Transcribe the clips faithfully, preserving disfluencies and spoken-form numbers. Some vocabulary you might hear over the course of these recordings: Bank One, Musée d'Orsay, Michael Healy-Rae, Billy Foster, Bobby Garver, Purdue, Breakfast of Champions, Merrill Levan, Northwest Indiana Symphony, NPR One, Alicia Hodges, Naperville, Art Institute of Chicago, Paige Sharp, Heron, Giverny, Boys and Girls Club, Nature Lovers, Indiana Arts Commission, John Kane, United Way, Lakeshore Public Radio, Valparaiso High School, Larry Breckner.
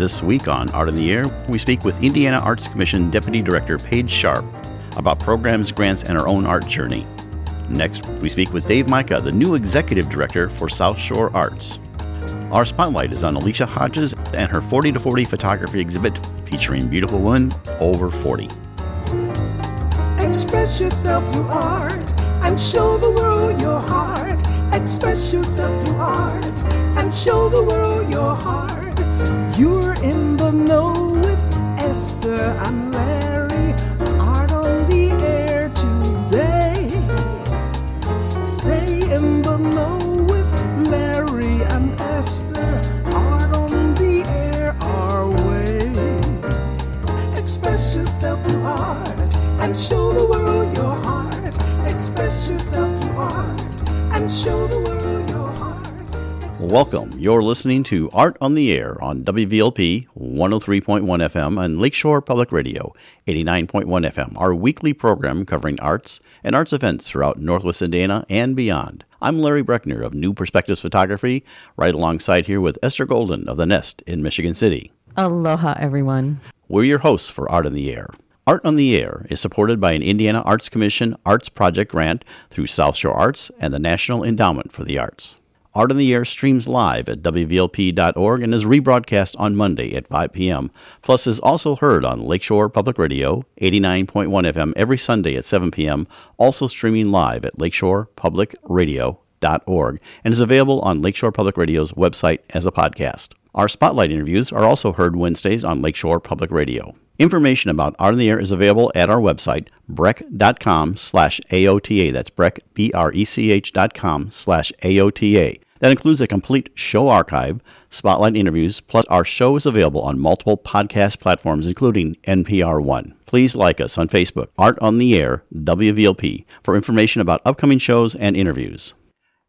This week on Art in the Air, we speak with Indiana Arts Commission Deputy Director Paige Sharp about programs, grants, and her own art journey. Next, we speak with Dave Mica, the new Executive Director for South Shore Arts. Our spotlight is on Alicia Hodges and her forty to forty photography exhibit featuring beautiful women over forty. Express yourself through art and show the world your heart. Express yourself through art and show the world your heart. You're in the know with Esther and Larry, Art on the Air today. Stay in the know with Larry and Esther, Art on the Air our way. Express yourself through art and show the world your heart. Express yourself through art and show the world your heart. Welcome. You're listening to Art on the Air on W V L P one oh three point one F M and Lakeshore Public Radio eighty-nine point one F M, our weekly program covering arts and arts events throughout Northwest Indiana and beyond. I'm Larry Breckner of New Perspectives Photography, right alongside here with Esther Golden of The Nest in Michigan City. Aloha, everyone. We're your hosts for Art on the Air. Art on the Air is supported by an Indiana Arts Commission Arts Project grant through South Shore Arts and the National Endowment for the Arts. Art on the Air streams live at W V L P dot org and is rebroadcast on Monday at five p.m. Plus is also heard on Lakeshore Public Radio eighty-nine point one F M every Sunday at seven p.m., also streaming live at lakeshore public radio dot org and is available on Lakeshore Public Radio's website as a podcast. Our spotlight interviews are also heard Wednesdays on Lakeshore Public Radio. Information about Art on the Air is available at our website, breck dot com slash A O T A. That's Breck, B R E C H dot com slash A O T A. That includes a complete show archive, spotlight interviews, plus our show is available on multiple podcast platforms, including N P R One. Please like us on Facebook, Art on the Air, W V L P, for information about upcoming shows and interviews.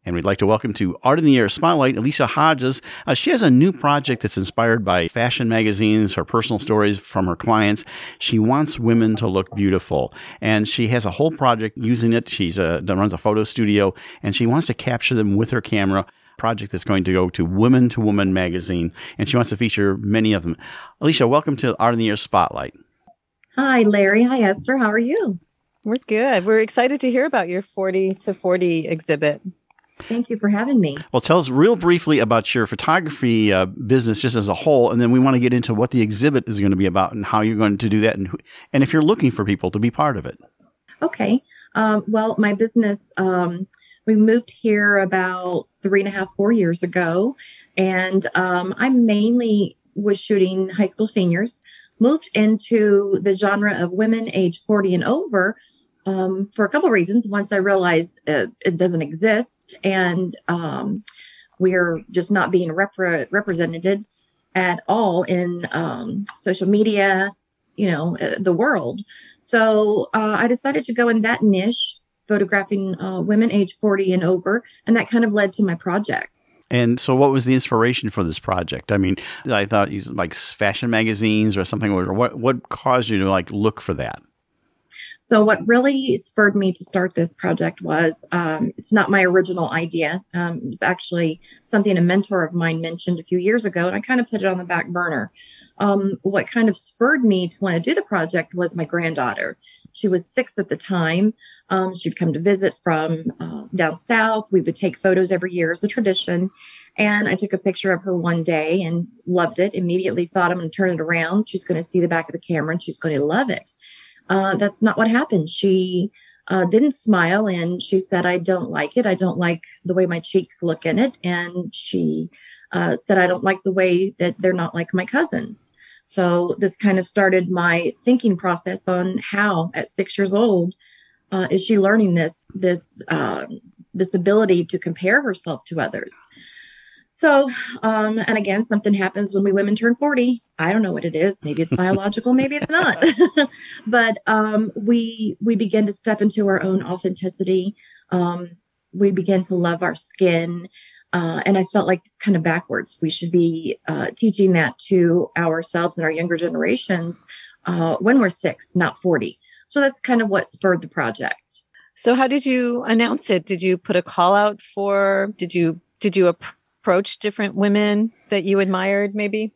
And we'd like to welcome to Art in the Air Spotlight, Alicia Hodges. Uh, she has a new project that's inspired by fashion magazines, her personal stories from her clients. She wants women to look beautiful. And she has a whole project using it. She runs a photo studio, and she wants to capture them with her camera. Project that's going to go to Woman to Woman magazine, and she wants to feature many of them. Alicia, welcome to Art in the Air Spotlight. Hi, Larry. Hi, Esther. How are you? We're good. We're excited to hear about your forty to forty exhibit. Thank you for having me. Well, tell us real briefly about your photography uh, business just as a whole, and then we want to get into what the exhibit is going to be about and how you're going to do that, and who, and if you're looking for people to be part of it. Okay. Um, well, my business, um, we moved here about three and a half, four years ago, and um, I mainly was shooting high school seniors, moved into the genre of women age forty and over, Um, for a couple of reasons. Once I realized it, it doesn't exist and um, we're just not being repre- represented at all in um, social media, you know, uh, the world. So uh, I decided to go in that niche, photographing uh, women age forty and over. And that kind of led to my project. And so what was the inspiration for this project? I mean, I thought you said like fashion magazines or something. What, what caused you to like look for that? So what really spurred me to start this project was, um, it's not my original idea. Um, it was actually something a mentor of mine mentioned a few years ago, and I kind of put it on the back burner. Um, what kind of spurred me to want to do the project was my granddaughter. She was six at the time. Um, she'd come to visit from uh, down south. We would take photos every year as a tradition. And I took a picture of her one day and loved it. Immediately thought, I'm going to turn it around. She's going to see the back of the camera and she's going to love it. Uh, that's not what happened. She uh, didn't smile and she said, I don't like it. I don't like the way my cheeks look in it. And she uh, said, I don't like the way that they're not like my cousins. So this kind of started my thinking process on how at six years old uh, is she learning this, this, uh, this ability to compare herself to others. So, um, and again, something happens when we women turn forty. I don't know what it is. Maybe it's biological, maybe it's not. But um, we we begin to step into our own authenticity. Um, we begin to love our skin. Uh, and I felt like it's kind of backwards. We should be uh, teaching that to ourselves and our younger generations uh, when we're six, not forty. So that's kind of what spurred the project. So how did you announce it? Did you put a call out for, did you, did you approach different women that you admired, maybe?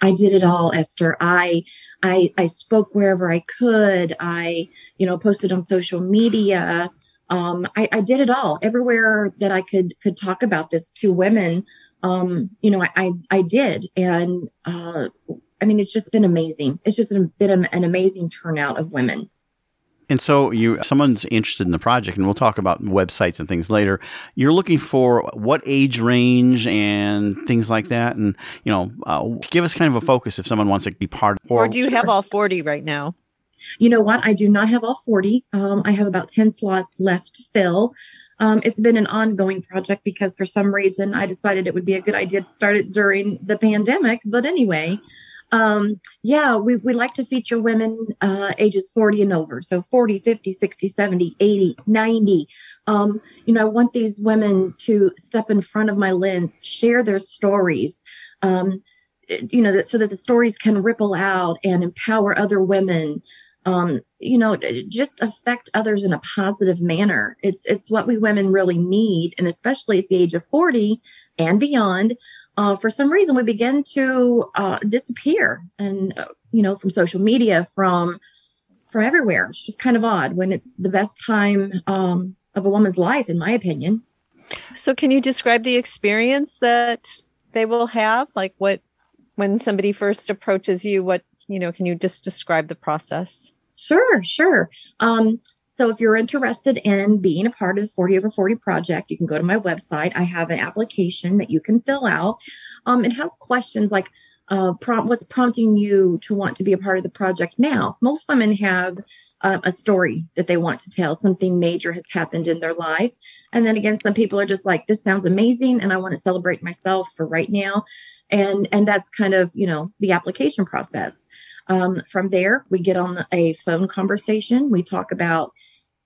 I did it all, Esther. I, I, I spoke wherever I could. I, you know, posted on social media. Um, I, I did it all everywhere that I could, could talk about this to women. Um, you know, I, I, I did. And, uh, I mean, it's just been amazing. It's just been an, an amazing turnout of women. And so you, someone's interested in the project, and we'll talk about websites and things later. You're looking for what age range and things like that. And, you know, uh, give us kind of a focus if someone wants to be part of. Or do you have all forty right now? You know what? I do not have all forty. Um, I have about ten slots left to fill. Um, it's been an ongoing project because for some reason I decided it would be a good idea to start it during the pandemic. But anyway, um, yeah, we, we like to feature women uh, ages forty and over. So forty, fifty, sixty, seventy, eighty, ninety. Um, you know, I want these women to step in front of my lens, share their stories, um, you know, so that the stories can ripple out and empower other women. Um, you know, just affect others in a positive manner. It's it's what we women really need. And especially at the age of forty and beyond, uh, for some reason, we begin to uh, disappear and, uh, you know, from social media, from from everywhere. It's just kind of odd when it's the best time um, of a woman's life, in my opinion. So can you describe the experience that they will have? Like what, when somebody first approaches you, what, you know, can you just describe the process? Sure, sure. Um, so if you're interested in being a part of the forty over forty project, you can go to my website. I have an application that you can fill out. Um, it has questions like uh, prom- what's prompting you to want to be a part of the project now? Most women have uh, a story that they want to tell. Something major has happened in their life. And then again, some people are just like, this sounds amazing and I want to celebrate myself for right now. And, and that's kind of, you know, the application process. Um, from there, we get on a phone conversation. We talk about,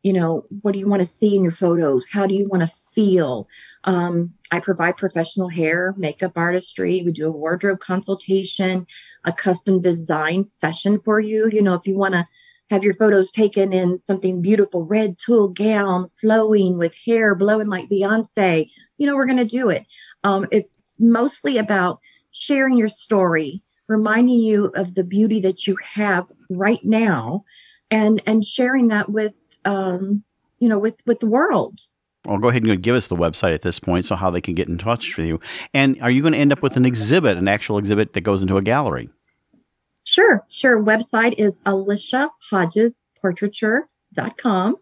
you know, what do you want to see in your photos? How do you want to feel? Um, I provide professional hair, makeup artistry. We do a wardrobe consultation, a custom design session for you. You know, if you want to have your photos taken in something beautiful, red tulle gown, flowing with hair, blowing like Beyonce, you know, we're going to do it. Um, it's mostly about sharing your story, reminding you of the beauty that you have right now and, and sharing that with, um, you know, with, with the world. Well, go ahead and give us the website at this point so how they can get in touch with you. And are you going to end up with an exhibit, an actual exhibit that goes into a gallery? Sure, sure. Website is Alicia Hodges Portraiture. Dot com.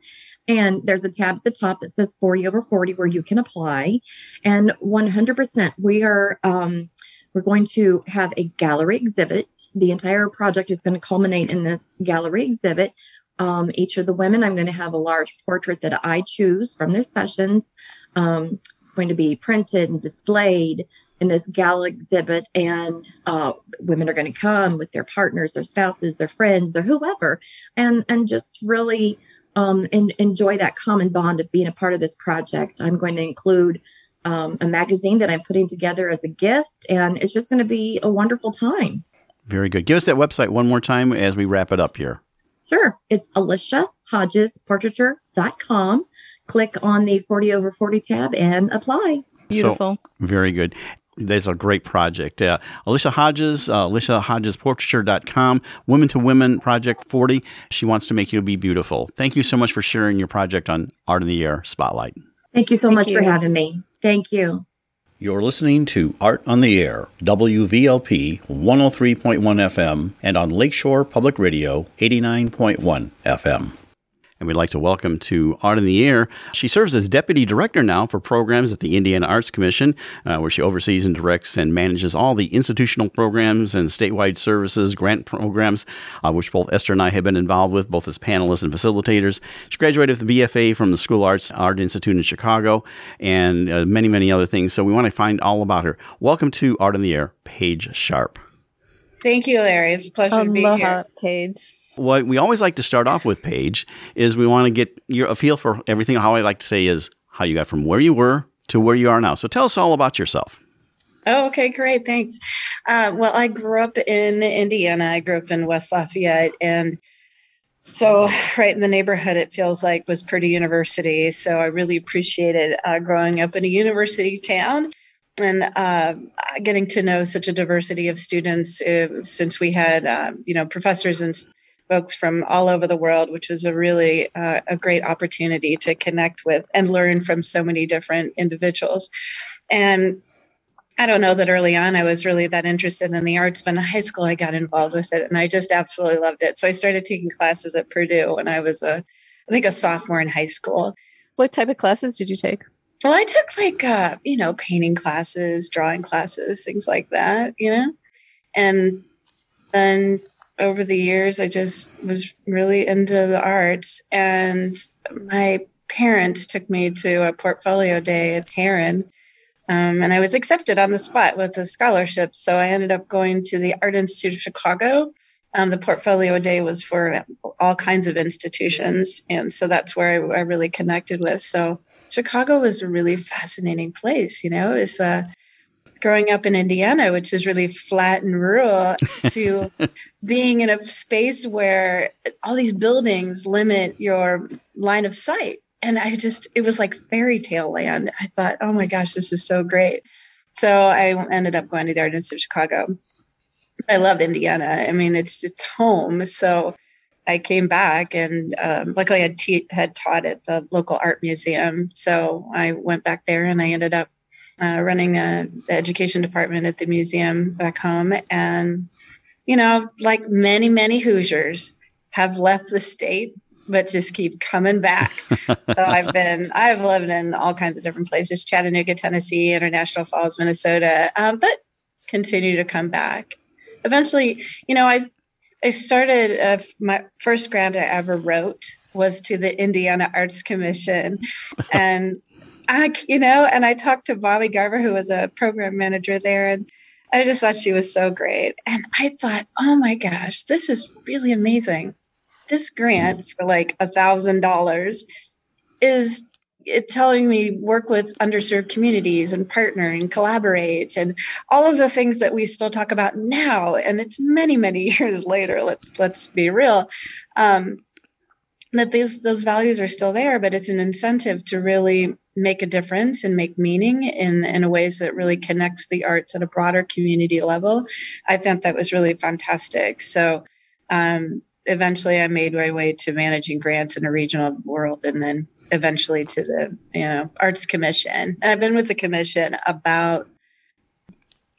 And there's a tab at the top that says forty over forty where you can apply. And one hundred percent we are, um, we're going to have a gallery exhibit. The entire project is going to culminate in this gallery exhibit. Um, each of the women, I'm going to have a large portrait that I choose from their sessions. Um, it's going to be printed and displayed in this gala exhibit, and uh, women are going to come with their partners, their spouses, their friends, their whoever, and and just really um, in, enjoy that common bond of being a part of this project. I'm going to include um, a magazine that I'm putting together as a gift, and it's just going to be a wonderful time. Very good. Give us that website one more time as we wrap it up here. Sure. It's alicia hodges portraiture dot com. Click on the forty over forty tab and apply. Beautiful. So, very good. That's a great project. Uh, Alicia Hodges, uh, alicia hodges portraiture dot com, Women to Women Project forty. She wants to make you be beautiful. Thank you so much for sharing your project on Art in the Air Spotlight. Thank you so Thank much you. for having me. Thank you. You're listening to Art on the Air, W V L P one oh three point one F M, and on Lakeshore Public Radio eighty-nine point one F M. And we'd like to welcome to Art in the Air. She serves as deputy director now for programs at the Indiana Arts Commission, uh, where she oversees and directs and manages all the institutional programs and statewide services, grant programs, uh, which both Esther and I have been involved with, both as panelists and facilitators. She graduated with the B F A from the School Arts Art Institute in Chicago, and uh, many, many other things. So we want to find all about her. Welcome to Art in the Air, Paige Sharp. Thank you, Larry. It's a pleasure Aloha, to be here. Paige. What we always like to start off with, Paige, is we want to get your, a feel for everything. How I like to say is how you got from where you were to where you are now. So tell us all about yourself. Oh, okay. Great. Thanks. Uh, well, I grew up in Indiana. I grew up in West Lafayette. And so right in the neighborhood, it feels like, was Purdue University. So I really appreciated uh, growing up in a university town. and uh, getting to know such a diversity of students, uh, since we had, uh, you know, professors and folks from all over the world, which was a really uh, a great opportunity to connect with and learn from so many different individuals. And I don't know that early on I was really that interested in the arts, but in high school I got involved with it and I just absolutely loved it. So I started taking classes at Purdue when I was, a, I think, a sophomore in high school. What type of classes did you take? Well, I took like, uh, you know, painting classes, drawing classes, things like that, you know, and then over the years, I just was really into the arts, and my parents took me to a portfolio day at Heron, um, and I was accepted on the spot with a scholarship. So I ended up going to the Art Institute of Chicago. Um, the portfolio day was for all kinds of institutions, and so that's where I, I really connected with. So Chicago was a really fascinating place, you know. It's a uh, growing up in Indiana, which is really flat and rural, to being in a space where all these buildings limit your line of sight. And I just, it was like fairy tale land. I thought, oh my gosh, this is so great. So I ended up going to the Art Institute of Chicago. I love Indiana. I mean, it's it's home. So I came back, and um, luckily I te- had taught at the local art museum. So I went back there and I ended up Uh, running a, the education department at the museum back home. And, you know, like many, many Hoosiers have left the state, but just keep coming back. So I've been, I've lived in all kinds of different places, Chattanooga, Tennessee, International Falls, Minnesota, um, but continue to come back. Eventually, you know, I, I started, uh, my first grant I ever wrote was to the Indiana Arts Commission. And I, you know, and I talked to Bobby Garver, who was a program manager there, and I just thought she was so great. And I thought, oh my gosh, this is really amazing. This grant for like a thousand dollars is it's telling me work with underserved communities and partner and collaborate and all of the things that we still talk about now. And it's many, many years later. Let's let's be real. Um, that these those values are still there, but it's an incentive to really make a difference and make meaning in, in ways that really connects the arts at a broader community level. I thought that was really fantastic. So um, eventually I made my way to managing grants in a regional world, and then eventually to the, you know, Arts Commission. And I've been with the commission about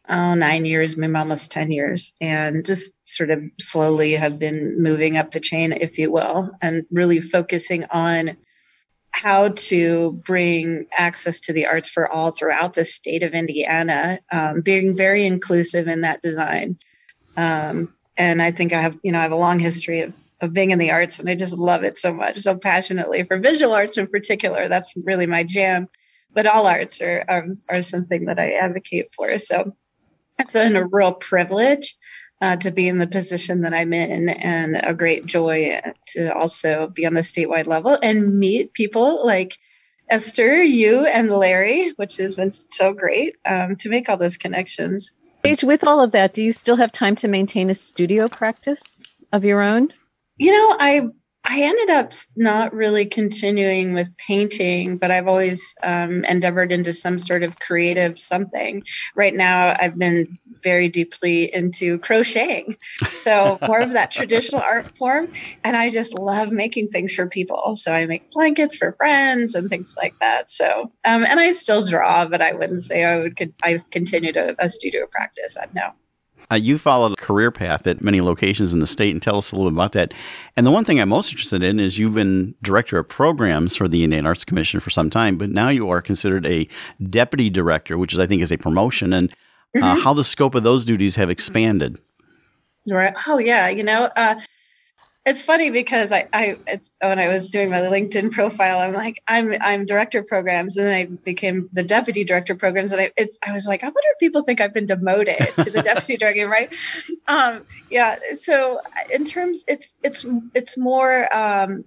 oh, nine years, maybe almost ten years, and just sort of slowly have been moving up the chain, if you will, and really focusing on how to bring access to the arts for all throughout the state of Indiana, um, being very inclusive in that design. Um, and I think I have, you know, I have a long history of, of being in the arts, and I just love it so much, so passionately, for visual arts in particular. That's really my jam, but all arts are, are, are something that I advocate for. So it's been a real privilege Uh, to be in the position that I'm in, and a great joy to also be on the statewide level and meet people like Esther, you, and Larry, which has been so great um, to make all those connections. Paige, with all of that, do you still have time to maintain a studio practice of your own? You know, I I ended up not really continuing with painting, but I've always um, endeavored into some sort of creative something. Right now, I've been very deeply into crocheting. So more of that traditional art form. And I just love making things for people. So I make blankets for friends and things like that. So, um, and I still draw, but I wouldn't say I would, I continued a, a studio practice. I know. Uh, you followed a career path at many locations in the state, and tell us a little bit about that. And the one thing I'm most interested in is you've been director of programs for the Indiana Arts Commission for some time, but now you are considered a deputy director, which is, I think, is a promotion, and uh, mm-hmm. how the scope of those duties have expanded. Right. Oh, yeah. You know, uh, it's funny because I, I it's, when I was doing my LinkedIn profile, I'm like, I'm I'm director of programs, and then I became the deputy director of programs, and I it's, I was like, I wonder if people think I've been demoted to the deputy director, right? Um, yeah. So in terms, it's it's it's more. Um,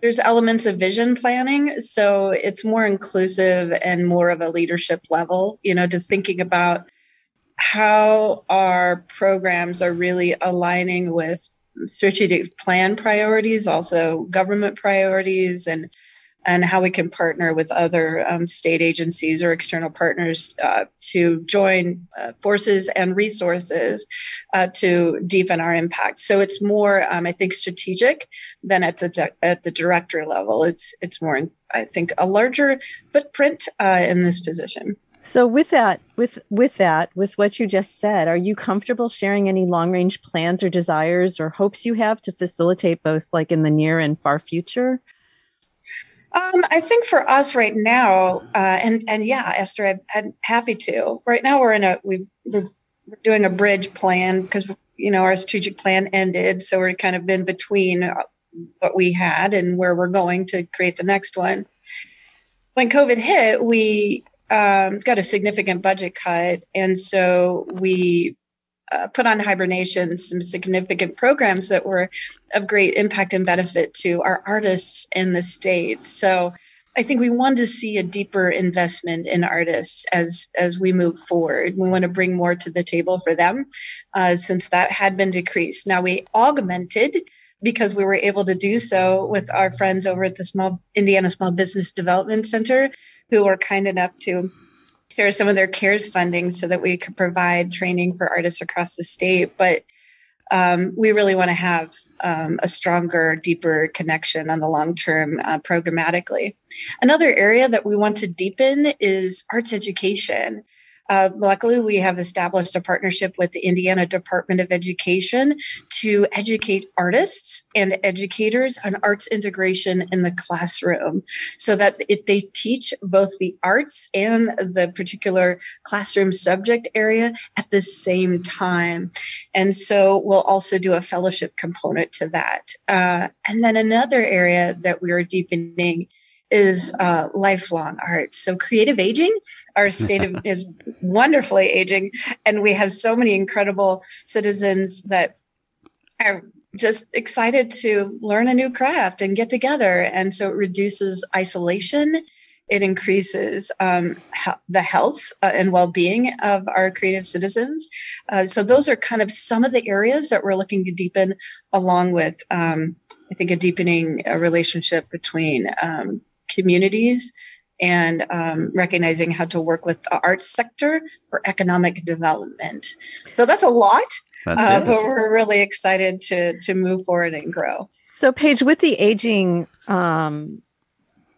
There's elements of vision planning. So it's more inclusive and more of a leadership level, you know, to thinking about how our programs are really aligning with strategic plan priorities, also government priorities, and and how we can partner with other um, state agencies or external partners uh, to join uh, forces and resources uh, to deepen our impact. So it's more, um, I think, strategic than at the at the director level. It's it's more, I think, a larger footprint uh, in this position. So with that, with with that, with what you just said, are you comfortable sharing any long-range plans or desires or hopes you have to facilitate both, like in the near and far future? Um, I think for us right now, uh, and and yeah, Esther, I'm, I'm happy to. Right now, we're in a we we're doing a bridge plan because you know our strategic plan ended, so we're kind of in between what we had and where we're going to create the next one. When COVID hit, we Um, got a significant budget cut. And so we uh, put on hibernation some significant programs that were of great impact and benefit to our artists in the state. So I think we want to see a deeper investment in artists as, as we move forward. We want to bring more to the table for them uh, since that had been decreased. Now we augmented because we were able to do so with our friends over at the small Indiana Small Business Development Center, who were kind enough to share some of their CARES funding so that we could provide training for artists across the state. But um, we really want to have um, a stronger, deeper connection on the long term uh, programmatically. Another area that we want to deepen is arts education. Uh, luckily, we have established a partnership with the Indiana Department of Education to educate artists and educators on arts integration in the classroom so that if they teach both the arts and the particular classroom subject area at the same time. And so we'll also do a fellowship component to that. Uh, and then another area that we are deepening is uh, lifelong art. So creative aging, our state of, is wonderfully aging. And we have so many incredible citizens that are just excited to learn a new craft and get together. And so it reduces isolation. It increases um, he- the health uh, and well-being of our creative citizens. Uh, so those are kind of some of the areas that we're looking to deepen along with, um, I think, a deepening a relationship between um, communities and um, recognizing how to work with the arts sector for economic development. So that's a lot, that's uh, but we're really excited to to move forward and grow. So Paige, with the aging, um,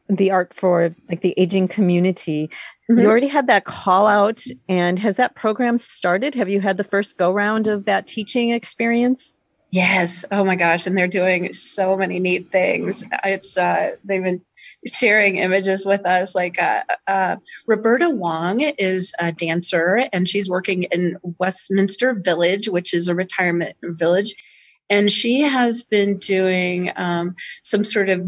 the art for like the aging community, mm-hmm. you already had that call out, and has that program started? Have you had the first go round of that teaching experience? Yes. Oh my gosh. And they're doing so many neat things. It's uh, they've been sharing images with us. Like uh, uh, Roberta Wong is a dancer and she's working in Westminster Village, which is a retirement village. And she has been doing um, some sort of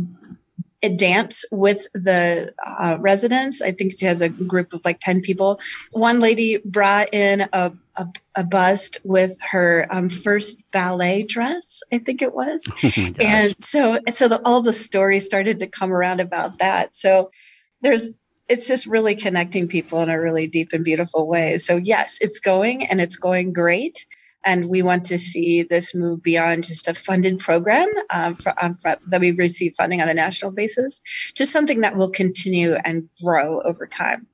a dance with the uh, residents. I think she has a group of like ten people. One lady brought in a, a, a bust with her um, first ballet dress, I think it was. and so, so the, all the stories started to come around about that. So there's, it's just really connecting people in a really deep and beautiful way. So yes, it's going and it's going great. And we want to see this move beyond just a funded program um, for, um, for, that we receive funding on a national basis to something that will continue and grow over time.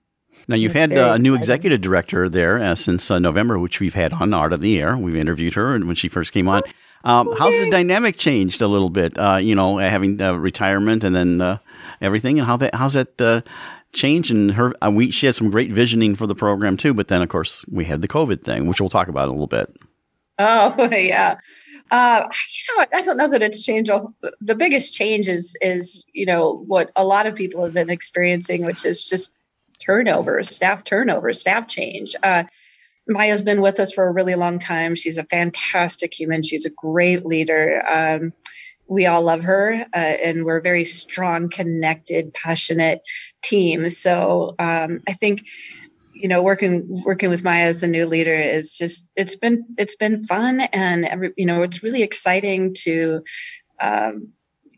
Now, you've That's had uh, a new executive director there uh, since uh, November, which we've had on Art of the Air. We've interviewed her when she first came on. Um, okay. How's the dynamic changed a little bit, uh, you know, having uh, retirement and then uh, everything? And how that how's that uh, changed? And her, uh, we, she had some great visioning for the program, too. But then, of course, we had the COVID thing, which we'll talk about a little bit. Oh, yeah. Uh, you know, I don't know that it's changed. The biggest change is, is, you know, what a lot of people have been experiencing, which is just turnover, staff turnover, staff change. Uh, Maya's been with us for a really long time. She's a fantastic human. She's a great leader. Um, we all love her, uh, and we're a very strong, connected, passionate team. So um, I think... You know, working working with Maya as a new leader is just it's been it's been fun, and every, you know it's really exciting to um,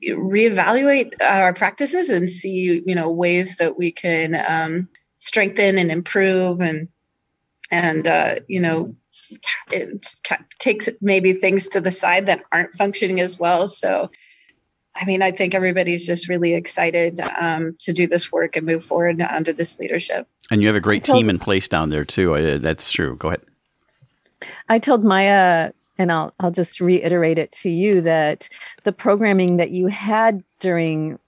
reevaluate our practices and see you know ways that we can um, strengthen and improve, and and uh, you know it takes maybe things to the side that aren't functioning as well. So I mean, I think everybody's just really excited um, to do this work and move forward under this leadership. And you have a great told, team in place down there, too. I, that's true. Go ahead. I told Maya, and I'll I'll just reiterate it to you, that the programming that you had during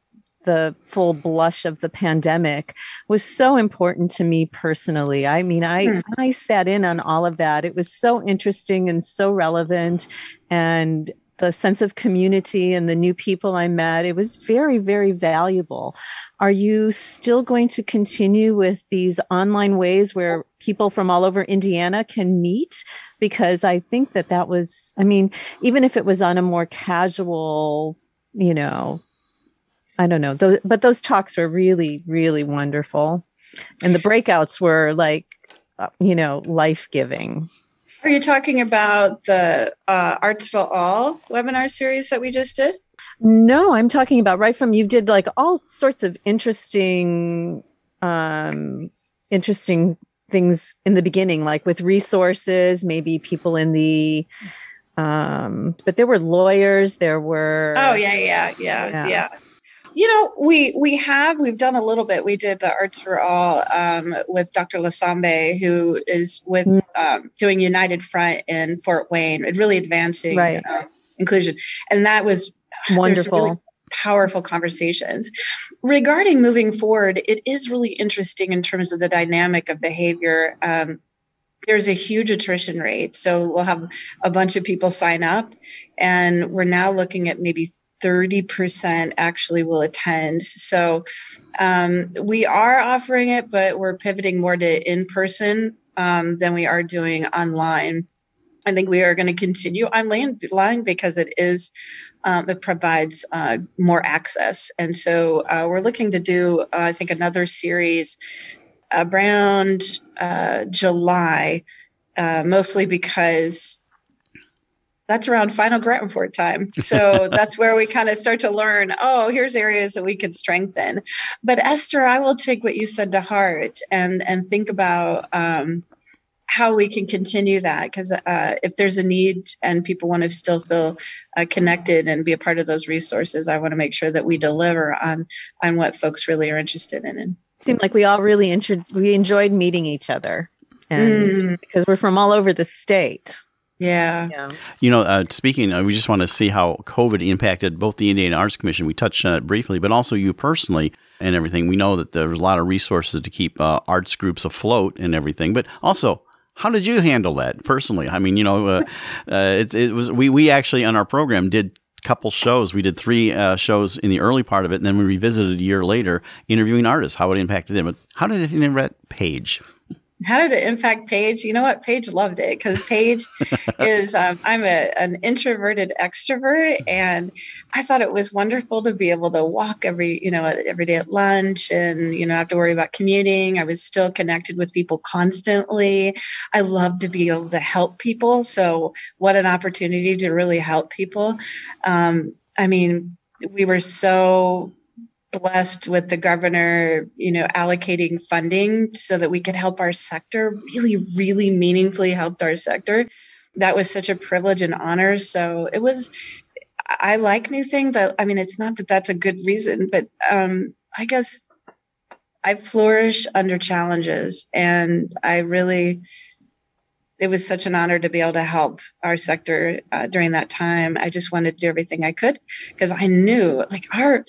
the full blush of the pandemic was so important to me personally. I mean, I, hmm. I sat in on all of that. It was so interesting and so relevant, and the sense of community and the new people I met, it was very, very valuable. Are you still going to continue with these online ways where people from all over Indiana can meet? Because I think that that was, I mean, even if it was on a more casual, you know, I don't know, those, but those talks were really, really wonderful. And the breakouts were like, you know, life-giving. Are you talking about the uh, Arts for All webinar series that we just did? No, I'm talking about right from, you did like all sorts of interesting, um, interesting things in the beginning, like with resources, maybe people in the, um, but there were lawyers, there were. Oh, yeah, yeah, yeah, yeah. yeah. You know, we we have, we've done a little bit. We did the Arts for All um, with Doctor Lasambe, who is with um, doing United Front in Fort Wayne, and really advancing right. uh, inclusion. And that was wonderful. Really powerful conversations. Regarding moving forward, it is really interesting in terms of the dynamic of behavior. Um, there's a huge attrition rate. So we'll have a bunch of people sign up, and we're now looking at maybe thirty percent actually will attend. So um, we are offering it, but we're pivoting more to in-person um, than we are doing online. I think we are going to continue online because it is, um, it provides uh, more access. And so uh, we're looking to do, uh, I think, another series around uh, July, uh, mostly because that's around final grant report time. So that's where we kind of start to learn, oh, here's areas that we could strengthen. But Esther, I will take what you said to heart and, and think about um, how we can continue that. Because uh, if there's a need and people want to still feel uh, connected and be a part of those resources, I want to make sure that we deliver on, on what folks really are interested in. It seemed like we all really inter- we enjoyed meeting each other, and mm. because we're from all over the state. Yeah. yeah. You know, uh, speaking, uh, we just want to see how COVID impacted both the Indiana Arts Commission. We touched on it briefly, but also you personally and everything. We know that there's a lot of resources to keep uh, arts groups afloat and everything, but also how did you handle that personally? I mean, you know, uh, uh, it, it was we, we actually on our program did a couple shows. We did three uh, shows in the early part of it, and then we revisited a year later interviewing artists, how it impacted them. But how did it impact Paige? How did it impact Paige? You know what? Paige loved it, because Paige is, um, I'm a, an introverted extrovert, and I thought it was wonderful to be able to walk every, you know, every day at lunch and, you know, have to worry about commuting. I was still connected with people constantly. I love to be able to help people. So what an opportunity to really help people. Um, I mean, we were so blessed with the governor, you know, allocating funding so that we could help our sector, really, really meaningfully helped our sector. That was such a privilege and honor. So it was, I like new things. I, I mean, it's not that that's a good reason, but um, I guess I flourish under challenges, and I really, it was such an honor to be able to help our sector uh, during that time. I just wanted to do everything I could, because I knew like our,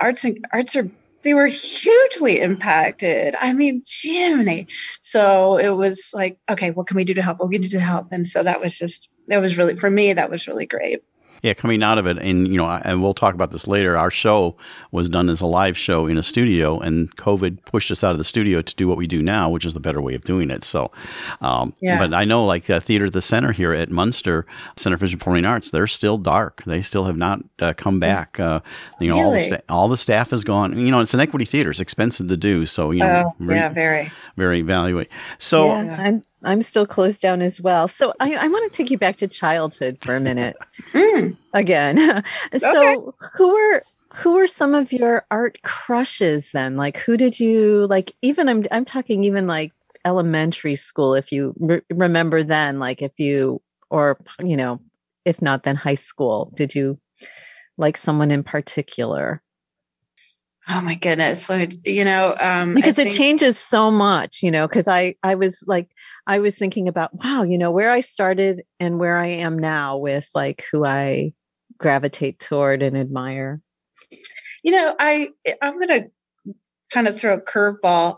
Arts and arts are, they were hugely impacted. I mean, Jiminy. So it was like, okay, what can we do to help? What can we do to help? And so that was just, that was really, for me, that was really great. Yeah, coming out of it, and you know, and we'll talk about this later, our show was done as a live show in a studio, and COVID pushed us out of the studio to do what we do now, which is the better way of doing it. So, um, yeah. But I know like uh, Theater at the Center here at Munster, Center for Performing Arts, they're still dark. They still have not uh, come back. Uh, you know, really? all, the sta- all the staff is gone. You know, it's an equity theater. It's expensive to do. So, you know. Oh, re- yeah, very. Very valuable. So. Yeah, I'm- I'm still closed down as well. So I, I want to take you back to childhood for a minute mm. again. So okay. who were who were some of your art crushes then? Like who did you like? Even I'm I'm talking even like elementary school, if you re- remember then. Like if you or you know, if not, then high school. Did you like someone in particular? Oh my goodness. So, you know, um, because think- it changes so much, you know, cause I, I was like, I was thinking about, wow, you know, where I started and where I am now with like who I gravitate toward and admire. You know, I, I'm going to kind of throw a curveball.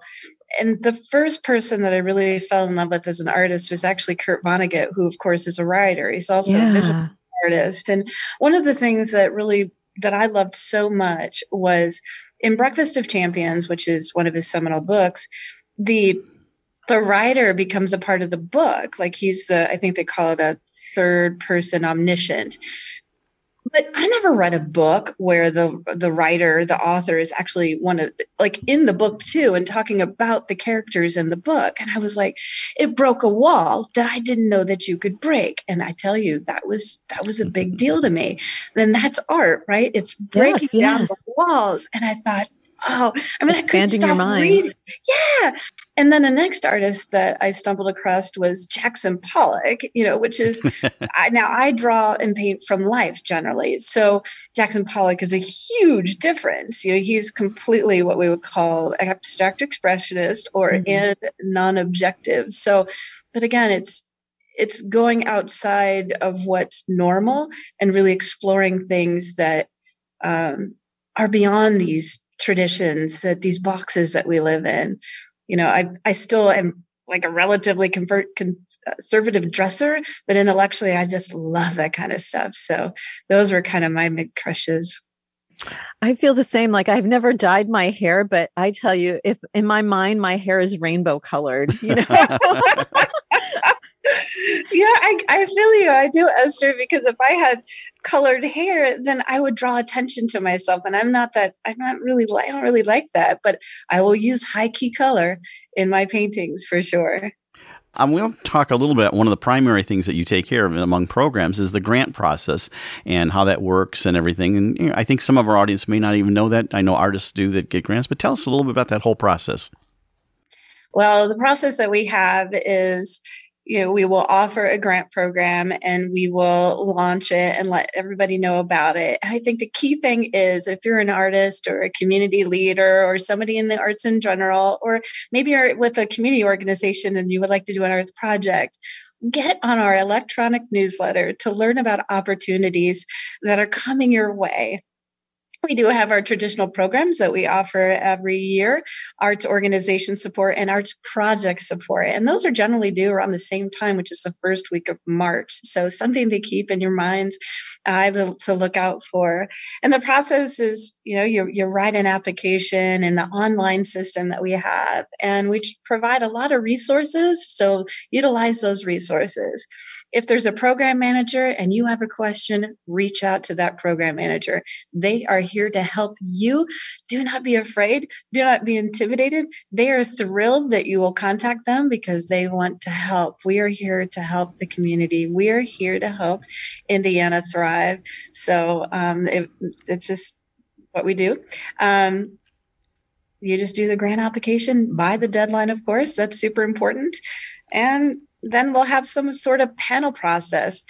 And the first person that I really fell in love with as an artist was actually Kurt Vonnegut, who of course is a writer. He's also yeah. a visual artist. And one of the things that really, that I loved so much was in Breakfast of Champions, which is one of his seminal books, the the writer becomes a part of the book. Like he's the, I think they call it a third person omniscient. But I never read a book where the the writer, the author is actually one of, like in the book too, and talking about the characters in the book. And I was like, it broke a wall that I didn't know that you could break. And I tell you, that was, that was a big deal to me. And that's art, right? It's breaking yes, yes. down the walls. And I thought, oh, I mean, expanding I couldn't stop your mind. Reading. Yeah. And then the next artist that I stumbled across was Jackson Pollock, you know, which is I, now I draw and paint from life generally. So Jackson Pollock is a huge difference. You know, he's completely what we would call abstract expressionist or mm-hmm. in non-objective. So, but again, it's, it's going outside of what's normal and really exploring things that um, are beyond these traditions, that these boxes that we live in. You know, I I still am like a relatively convert, conservative dresser, but intellectually, I just love that kind of stuff. So those were kind of my mid crushes. I feel the same. Like I've never dyed my hair, but I tell you, if in my mind, my hair is rainbow colored, you know? Yeah, I, I feel you. I do, Esther, because if I had colored hair, then I would draw attention to myself. And I'm not that, I'm not really, I don't really like that, but I will use high key color in my paintings for sure. Um, we'll talk a little bit. One of the primary things that you take care of among programs is the grant process and how that works and everything. And you know, I think some of our audience may not even know that. I know artists do that get grants, but tell us a little bit about that whole process. Well, the process that we have is, you know, we will offer a grant program and we will launch it and let everybody know about it. And I think the key thing is if you're an artist or a community leader or somebody in the arts in general, or maybe you're with a community organization and you would like to do an arts project, get on our electronic newsletter to learn about opportunities that are coming your way. We do have our traditional programs that we offer every year, arts organization support and arts project support. And those are generally due around the same time, which is the first week of March. So something to keep in your mind's eye uh, to look out for. And the process is, you know, you, you write an application in the online system that we have, and we provide a lot of resources. So utilize those resources. If there's a program manager and you have a question, reach out to that program manager. They are here here to help you. Do not be afraid. Do not be intimidated. They are thrilled that you will contact them because they want to help. We are here to help the community. We are here to help Indiana thrive. So um, it, it's just what we do. Um, you just do the grant application by the deadline, of course. That's super important. And then we'll have some sort of panel process.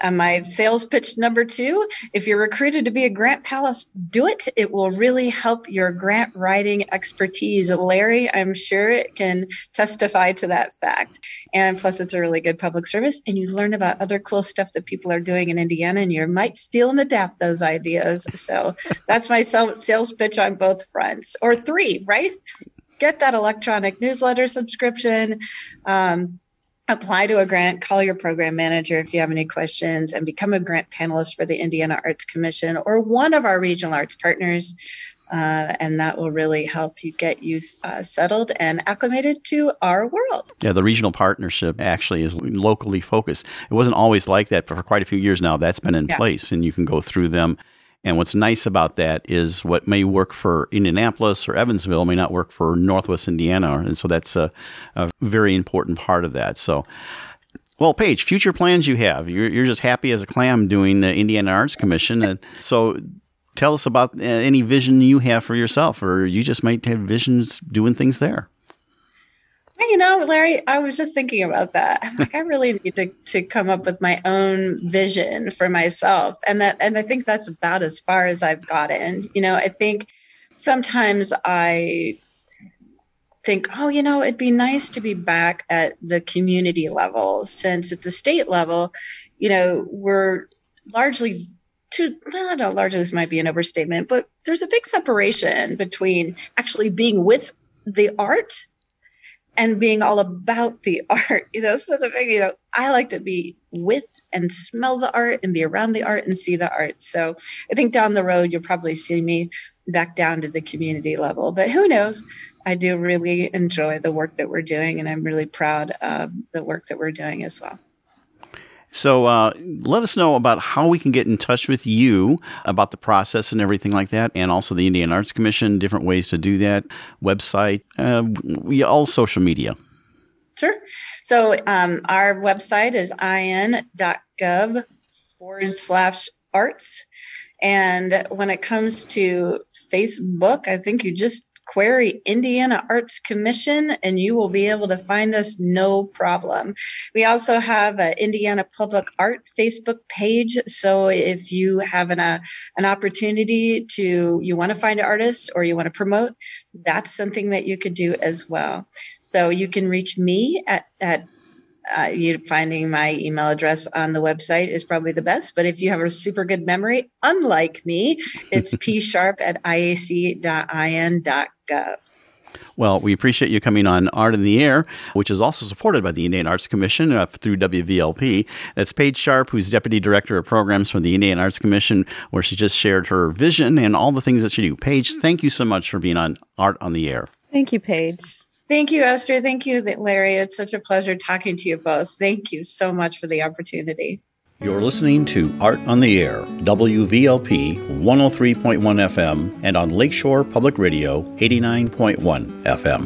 Um, my sales pitch number two, if you're recruited to be a grant panelist, do it. It will really help your grant writing expertise. Larry, I'm sure, it can testify to that fact. And plus, it's a really good public service. And you learn about other cool stuff that people are doing in Indiana, and you might steal and adapt those ideas. So that's my sales pitch on both fronts. Or three, right? Get that electronic newsletter subscription. Um, Apply to a grant, call your program manager if you have any questions, and become a grant panelist for the Indiana Arts Commission or one of our regional arts partners. Uh, and that will really help you get you uh, settled and acclimated to our world. Yeah, the regional partnership actually is locally focused. It wasn't always like that, but for quite a few years now, that's been in yeah. place, and you can go through them. And what's nice about that is what may work for Indianapolis or Evansville may not work for Northwest Indiana. And so that's a, a very important part of that. So, well, Paige, future plans you have. You're, you're just happy as a clam doing the Indiana Arts Commission. And so tell us about any vision you have for yourself, or you just might have visions doing things there. You know, Larry, I was just thinking about that. I'm like, I really need to, to come up with my own vision for myself. And that, and I think that's about as far as I've gotten. You know, I think sometimes I think, oh, you know, it'd be nice to be back at the community level, since at the state level, you know, we're largely to, well, I don't know, largely this might be an overstatement, but there's a big separation between actually being with the art and being all about the art. You know, so that's a big, you know, I like to be with and smell the art and be around the art and see the art. So I think down the road, you'll probably see me back down to the community level, but who knows? I do really enjoy the work that we're doing, and I'm really proud of the work that we're doing as well. So uh, let us know about how we can get in touch with you about the process and everything like that, and also the Indiana Arts Commission, different ways to do that, website, uh, we, all social media. Sure. So um, our website is in.gov forward slash arts. And when it comes to Facebook, I think you just query Indiana Arts Commission and you will be able to find us, no problem. We also have an Indiana Public Art Facebook page. So if you have an, uh, an opportunity to, you want to find an artist or you want to promote, that's something that you could do as well. So you can reach me at, at Uh, you finding my email address on the website is probably the best. But if you have a super good memory, unlike me, it's psharp at iac.in.gov. Well, we appreciate you coming on Art in the Air, which is also supported by the Indiana Arts Commission uh, through W V L P. That's Paige Sharp, who's Deputy Director of Programs from the Indiana Arts Commission, where she just shared her vision and all the things that she do. Paige, thank you so much for being on Art on the Air. Thank you, Paige. Thank you, Esther. Thank you, Larry. It's such a pleasure talking to you both. Thank you so much for the opportunity. You're listening to Art on the Air, W V L P one oh three point one F M, and on Lakeshore Public Radio eighty-nine point one F M.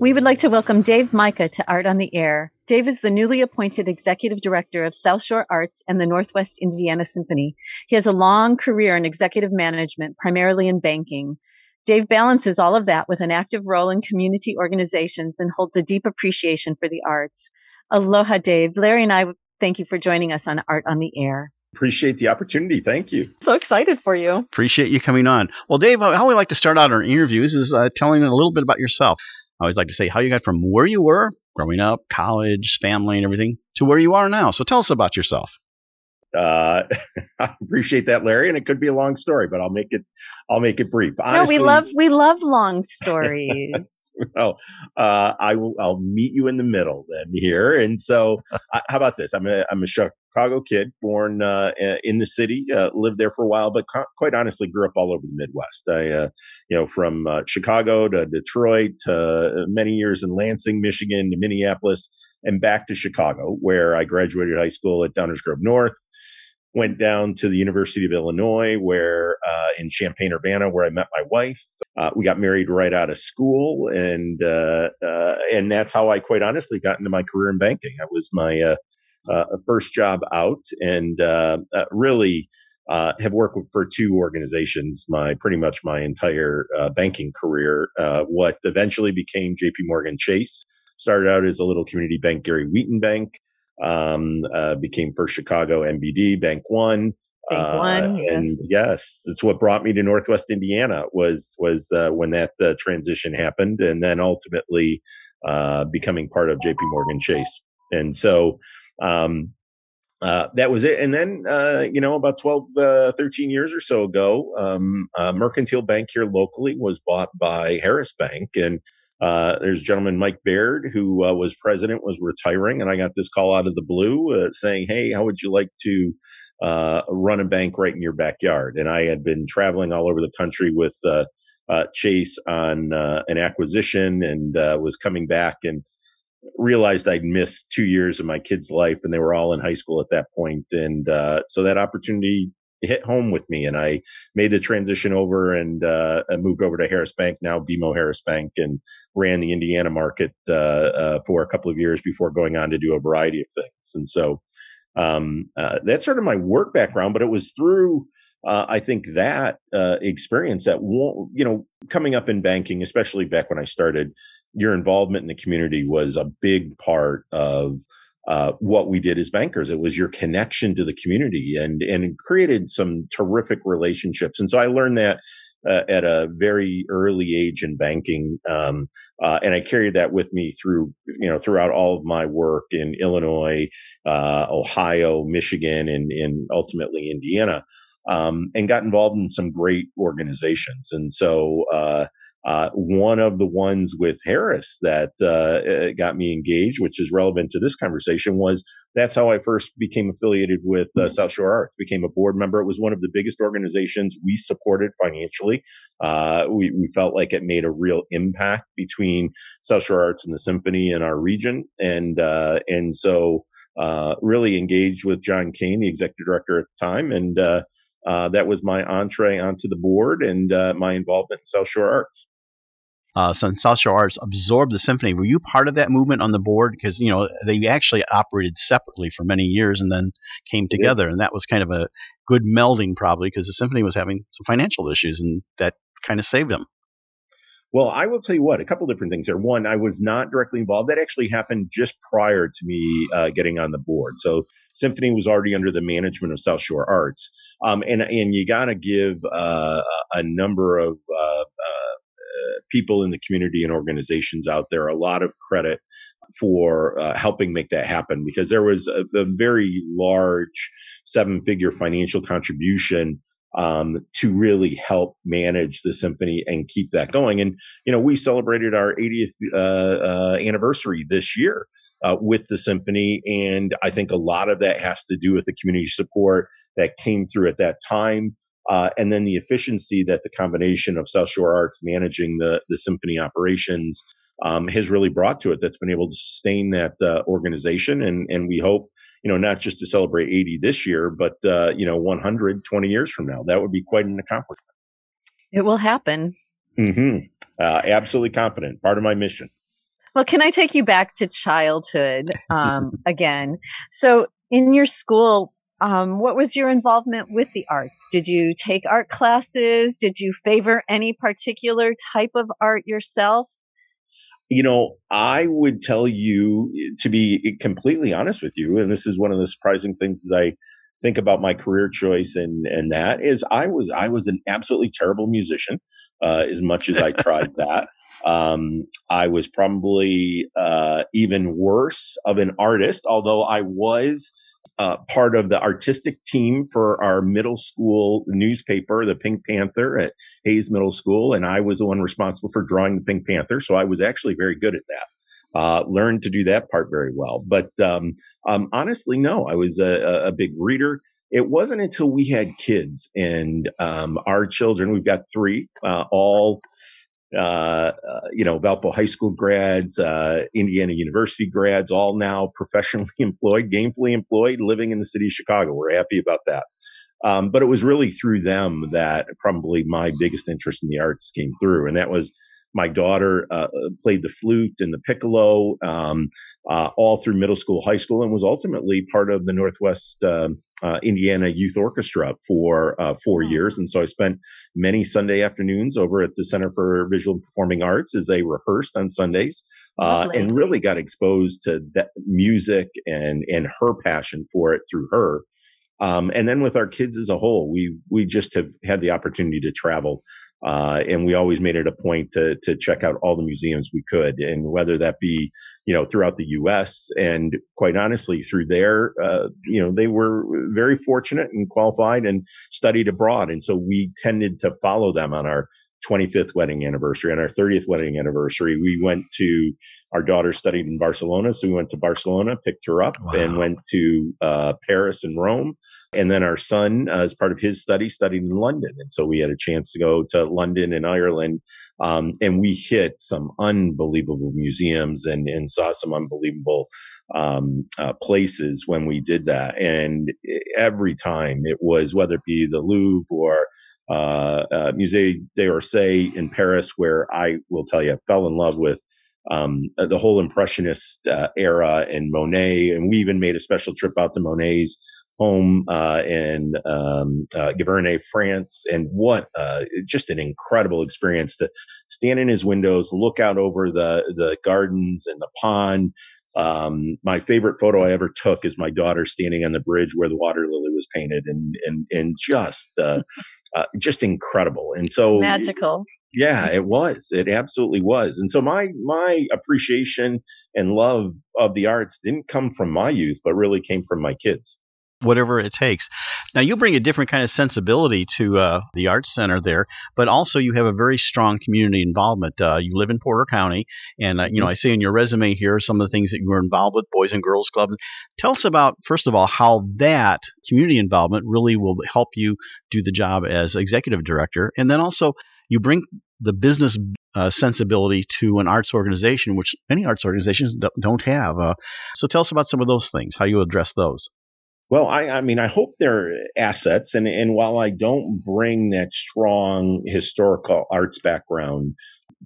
We would like to welcome Dave Mica to Art on the Air. Dave is the newly appointed Executive Director of South Shore Arts and the Northwest Indiana Symphony. He has a long career in executive management, primarily in banking. Dave balances all of that with an active role in community organizations and holds a deep appreciation for the arts. Aloha, Dave. Larry and I thank you for joining us on Art on the Air. Appreciate the opportunity. Thank you. So excited for you. Appreciate you coming on. Well, Dave, how we like to start out our interviews is uh, telling a little bit about yourself. I always like to say how you got from where you were growing up, college, family, and everything, to where you are now. So tell us about yourself. Uh, I appreciate that, Larry, and it could be a long story, but I'll make it. I'll make it brief. Honestly, no, we love we love long stories. Well, uh, I will. I'll meet you in the middle then here. And so, I, how about this? I'm a I'm a Chicago kid, born uh, in the city, uh, lived there for a while, but co- quite honestly, grew up all over the Midwest. I, uh, you know, from uh, Chicago to Detroit, to many years in Lansing, Michigan, to Minneapolis, and back to Chicago, where I graduated high school at Downers Grove North. Went down to the University of Illinois, where uh, in Champaign-Urbana, where I met my wife. Uh, we got married right out of school, and uh, uh, and that's how I, quite honestly, got into my career in banking. That was my uh, uh, first job out, and uh, uh, really uh, have worked for two organizations my pretty much my entire uh, banking career. Uh, what eventually became JPMorgan Chase started out as a little community bank, Gary Wheaton Bank. Um, uh, became First Chicago M B D, Bank One. Bank One, uh, yes. And yes, that's what brought me to Northwest Indiana was, was, uh, when that uh, transition happened, and then ultimately, uh, becoming part of JPMorgan Chase. And so, um, uh, that was it. And then, uh, you know, about twelve, uh, thirteen years or so ago, um, uh, Mercantile Bank here locally was bought by Harris Bank, and Uh, there's a gentleman, Mike Baird, who uh, was president, was retiring. And I got this call out of the blue uh, saying, hey, how would you like to uh, run a bank right in your backyard? And I had been traveling all over the country with uh, uh, Chase on uh, an acquisition, and uh, was coming back and realized I'd missed two years of my kids' life, and they were all in high school at that point. And uh, so that opportunity hit home with me, and I made the transition over and uh, I moved over to Harris Bank, now B M O Harris Bank, and ran the Indiana market uh, uh, for a couple of years before going on to do a variety of things. And so um, uh, that's sort of my work background, but it was through Uh, I think that uh, experience that, you know, coming up in banking, especially back when I started, your involvement in the community was a big part of uh, what we did as bankers. It was your connection to the community, and and it created some terrific relationships. And so I learned that uh, at a very early age in banking, um, uh, and I carried that with me through, you know, throughout all of my work in Illinois, uh, Ohio, Michigan, and, and ultimately Indiana. Um, and got involved in some great organizations. And so uh, uh, one of the ones with Harris that uh, got me engaged, which is relevant to this conversation, was that's how I first became affiliated with uh, South Shore Arts, became a board member. It was one of the biggest organizations we supported financially. Uh, we, we felt like it made a real impact between South Shore Arts and the Symphony in our region. And uh, and so uh, really engaged with John Kane, the executive director at the time, and uh, Uh, that was my entree onto the board and uh, my involvement in South Shore Arts. Uh, so South Shore Arts absorbed the Symphony. Were you part of that movement on the board? Because, you know, they actually operated separately for many years and then came together. Yeah. And that was kind of a good melding probably because the Symphony was having some financial issues and that kind of saved them. Well, I will tell you what, a couple different things there. One, I was not directly involved. That actually happened just prior to me uh, getting on the board. So Symphony was already under the management of South Shore Arts. Um, and, and you got to give uh, a number of uh, uh, people in the community and organizations out there a lot of credit for uh, helping make that happen, because there was a, a very large seven-figure financial contribution um, to really help manage the Symphony and keep that going. And, you know, we celebrated our eightieth uh, uh, anniversary this year uh, with the Symphony. And I think a lot of that has to do with the community support that came through at that time, uh, and then the efficiency that the combination of South Shore Arts managing the, the Symphony operations um, has really brought to it. That's been able to sustain that uh, organization, and and we hope, you know, not just to celebrate eighty this year, but uh, you know, one hundred twenty years from now. That would be quite an accomplishment. It will happen. Mm-hmm. Uh, absolutely confident. Part of my mission. Well, can I take you back to childhood um, again? So, in your school. Um, what was your involvement with the arts? Did you take art classes? Did you favor any particular type of art yourself? You know, I would tell you, to be completely honest with you, and this is one of the surprising things as I think about my career choice, and, and that is I was I was an absolutely terrible musician, uh, as much as I tried that. Um, I was probably uh, even worse of an artist, although I was Uh, part of the artistic team for our middle school newspaper, the Pink Panther at Hayes Middle School. And I was the one responsible for drawing the Pink Panther. So I was actually very good at that, uh, learned to do that part very well. But um, um, honestly, no, I was a, a big reader. It wasn't until we had kids and um, our children, we've got three, uh, all Uh, uh, you know, Valpo High School grads, uh, Indiana University grads, all now professionally employed, gainfully employed, living in the city of Chicago. We're happy about that. Um, but it was really through them that probably my biggest interest in the arts came through. And that was my daughter uh, played the flute and the piccolo um, uh, all through middle school, high school, and was ultimately part of the Northwest uh, uh, Indiana Youth Orchestra for uh, four oh. years. And so I spent many Sunday afternoons over at the Center for Visual and Performing Arts as they rehearsed on Sundays uh, and really got exposed to that music and, and her passion for it through her. Um, and then with our kids as a whole, we we just have had the opportunity to travel. Uh, and we always made it a point to to check out all the museums we could, and whether that be, you know, throughout the U S and quite honestly through there, uh, you know, they were very fortunate and qualified and studied abroad. And so we tended to follow them on our twenty-fifth wedding anniversary. On our thirtieth wedding anniversary, we went to, our daughter studied in Barcelona. So we went to Barcelona, picked her up, wow. and went to uh, Paris and Rome. And then our son, uh, as part of his study, studied in London. And so we had a chance to go to London and Ireland. Um, and we hit some unbelievable museums and, and saw some unbelievable um, uh, places when we did that. And every time it was, whether it be the Louvre or uh, uh, Musée d'Orsay in Paris, where I will tell you, I fell in love with Um, the whole Impressionist uh, era and Monet. And we even made a special trip out to Monet's home uh, in um, uh, Giverny, France. And what uh, just an incredible experience to stand in his windows, look out over the, the gardens and the pond. Um, my favorite photo I ever took is my daughter standing on the bridge where the water lily was painted, and, and, and just, uh, uh, just incredible. And so magical. Yeah, it was. It absolutely was. And so my my appreciation and love of the arts didn't come from my youth, but really came from my kids. Whatever it takes. Now, you bring a different kind of sensibility to uh, the Arts Center there, but also you have a very strong community involvement. Uh, you live in Porter County, and uh, you know I see in your resume here some of the things that you were involved with, Boys and Girls Club. Tell us about, first of all, how that community involvement really will help you do the job as executive director, and then also you bring the business uh, sensibility to an arts organization, which many arts organizations d- don't have. Uh, so tell us about some of those things, how you address those. Well, I, I mean, I hope they're assets. And, and while I don't bring that strong historical arts background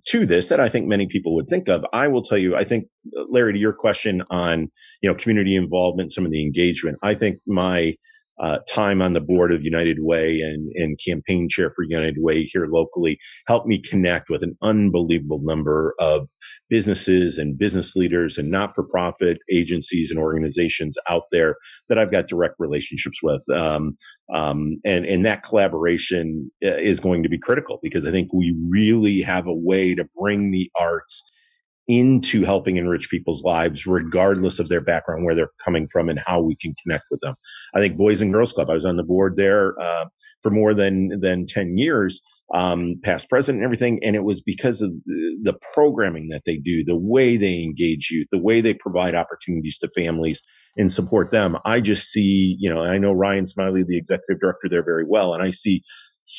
to this that I think many people would think of, I will tell you, I think, Larry, to your question on, you know, community involvement, some of the engagement, I think my Uh, time on the board of United Way and, and campaign chair for United Way here locally helped me connect with an unbelievable number of businesses and business leaders and not-for-profit agencies and organizations out there that I've got direct relationships with. Um, um, and, and that collaboration is going to be critical because I think we really have a way to bring the arts into helping enrich people's lives, regardless of their background, where they're coming from, and how we can connect with them. I think Boys and Girls Club, I was on the board there uh, for more than than ten years, um, past, present, and everything. And it was because of the programming that they do, the way they engage youth, the way they provide opportunities to families and support them. I just see, you know, I know Ryan Smiley, the executive director there, very well, and I see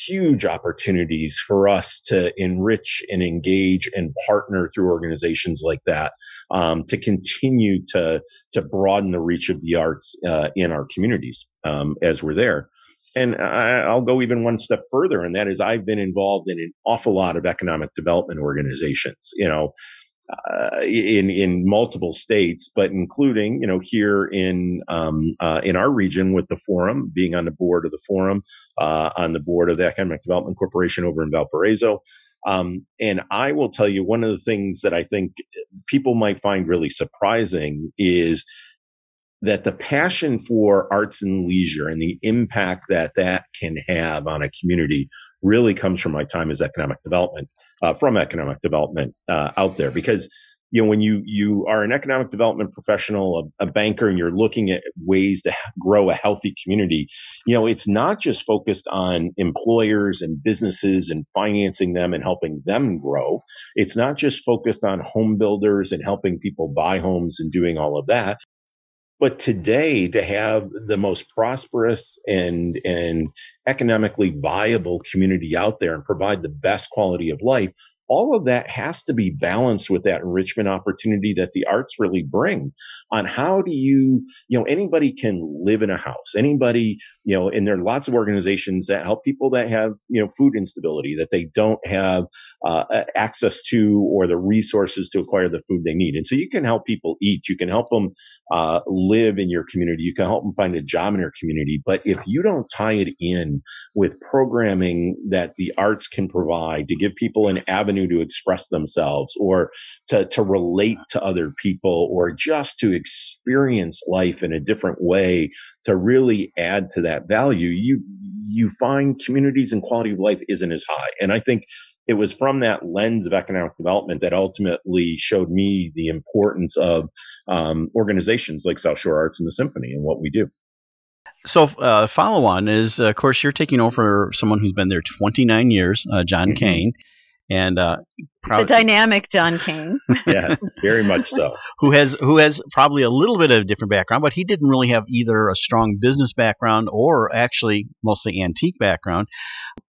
huge opportunities for us to enrich and engage and partner through organizations like that um, to continue to to broaden the reach of the arts uh, in our communities um, as we're there. And I, I'll go even one step further, and that is I've been involved in an awful lot of economic development organizations, you know, uh, in in multiple states, but including, you know, here in um, uh, in our region with the Forum, being on the board of the Forum, uh, on the board of the Economic Development Corporation over in Valparaiso. Um, and I will tell you, one of the things that I think people might find really surprising is that the passion for arts and leisure and the impact that that can have on a community really comes from my time as economic development, uh, from economic development uh, out there. Because, you know, when you, you are an economic development professional, a, a banker, and you're looking at ways to grow a healthy community, you know, it's not just focused on employers and businesses and financing them and helping them grow. It's not just focused on home builders and helping people buy homes and doing all of that. But today, to have the most prosperous and and economically viable community out there and provide the best quality of life, all of that has to be balanced with that enrichment opportunity that the arts really bring. On how do you, you know, anybody can live in a house. Anybody, you know, and there are lots of organizations that help people that have, you know, food instability, that they don't have uh, access to or the resources to acquire the food they need. And so you can help people eat. You can help them uh, live in your community. You can help them find a job in your community. But if you don't tie it in with programming that the arts can provide to give people an avenue to express themselves or to, to relate to other people or just to experience life in a different way, to really add to that value, you you find communities and quality of life isn't as high. And I think it was from that lens of economic development that ultimately showed me the importance of um, organizations like South Shore Arts and the Symphony and what we do. So uh, follow on is, uh, of course, you're taking over someone who's been there twenty-nine years, uh, John mm-hmm. Kane. And uh, prob- it's a dynamic John Kane. Yes, very much so. Who has who has probably a little bit of a different background, but he didn't really have either a strong business background or actually mostly antique background.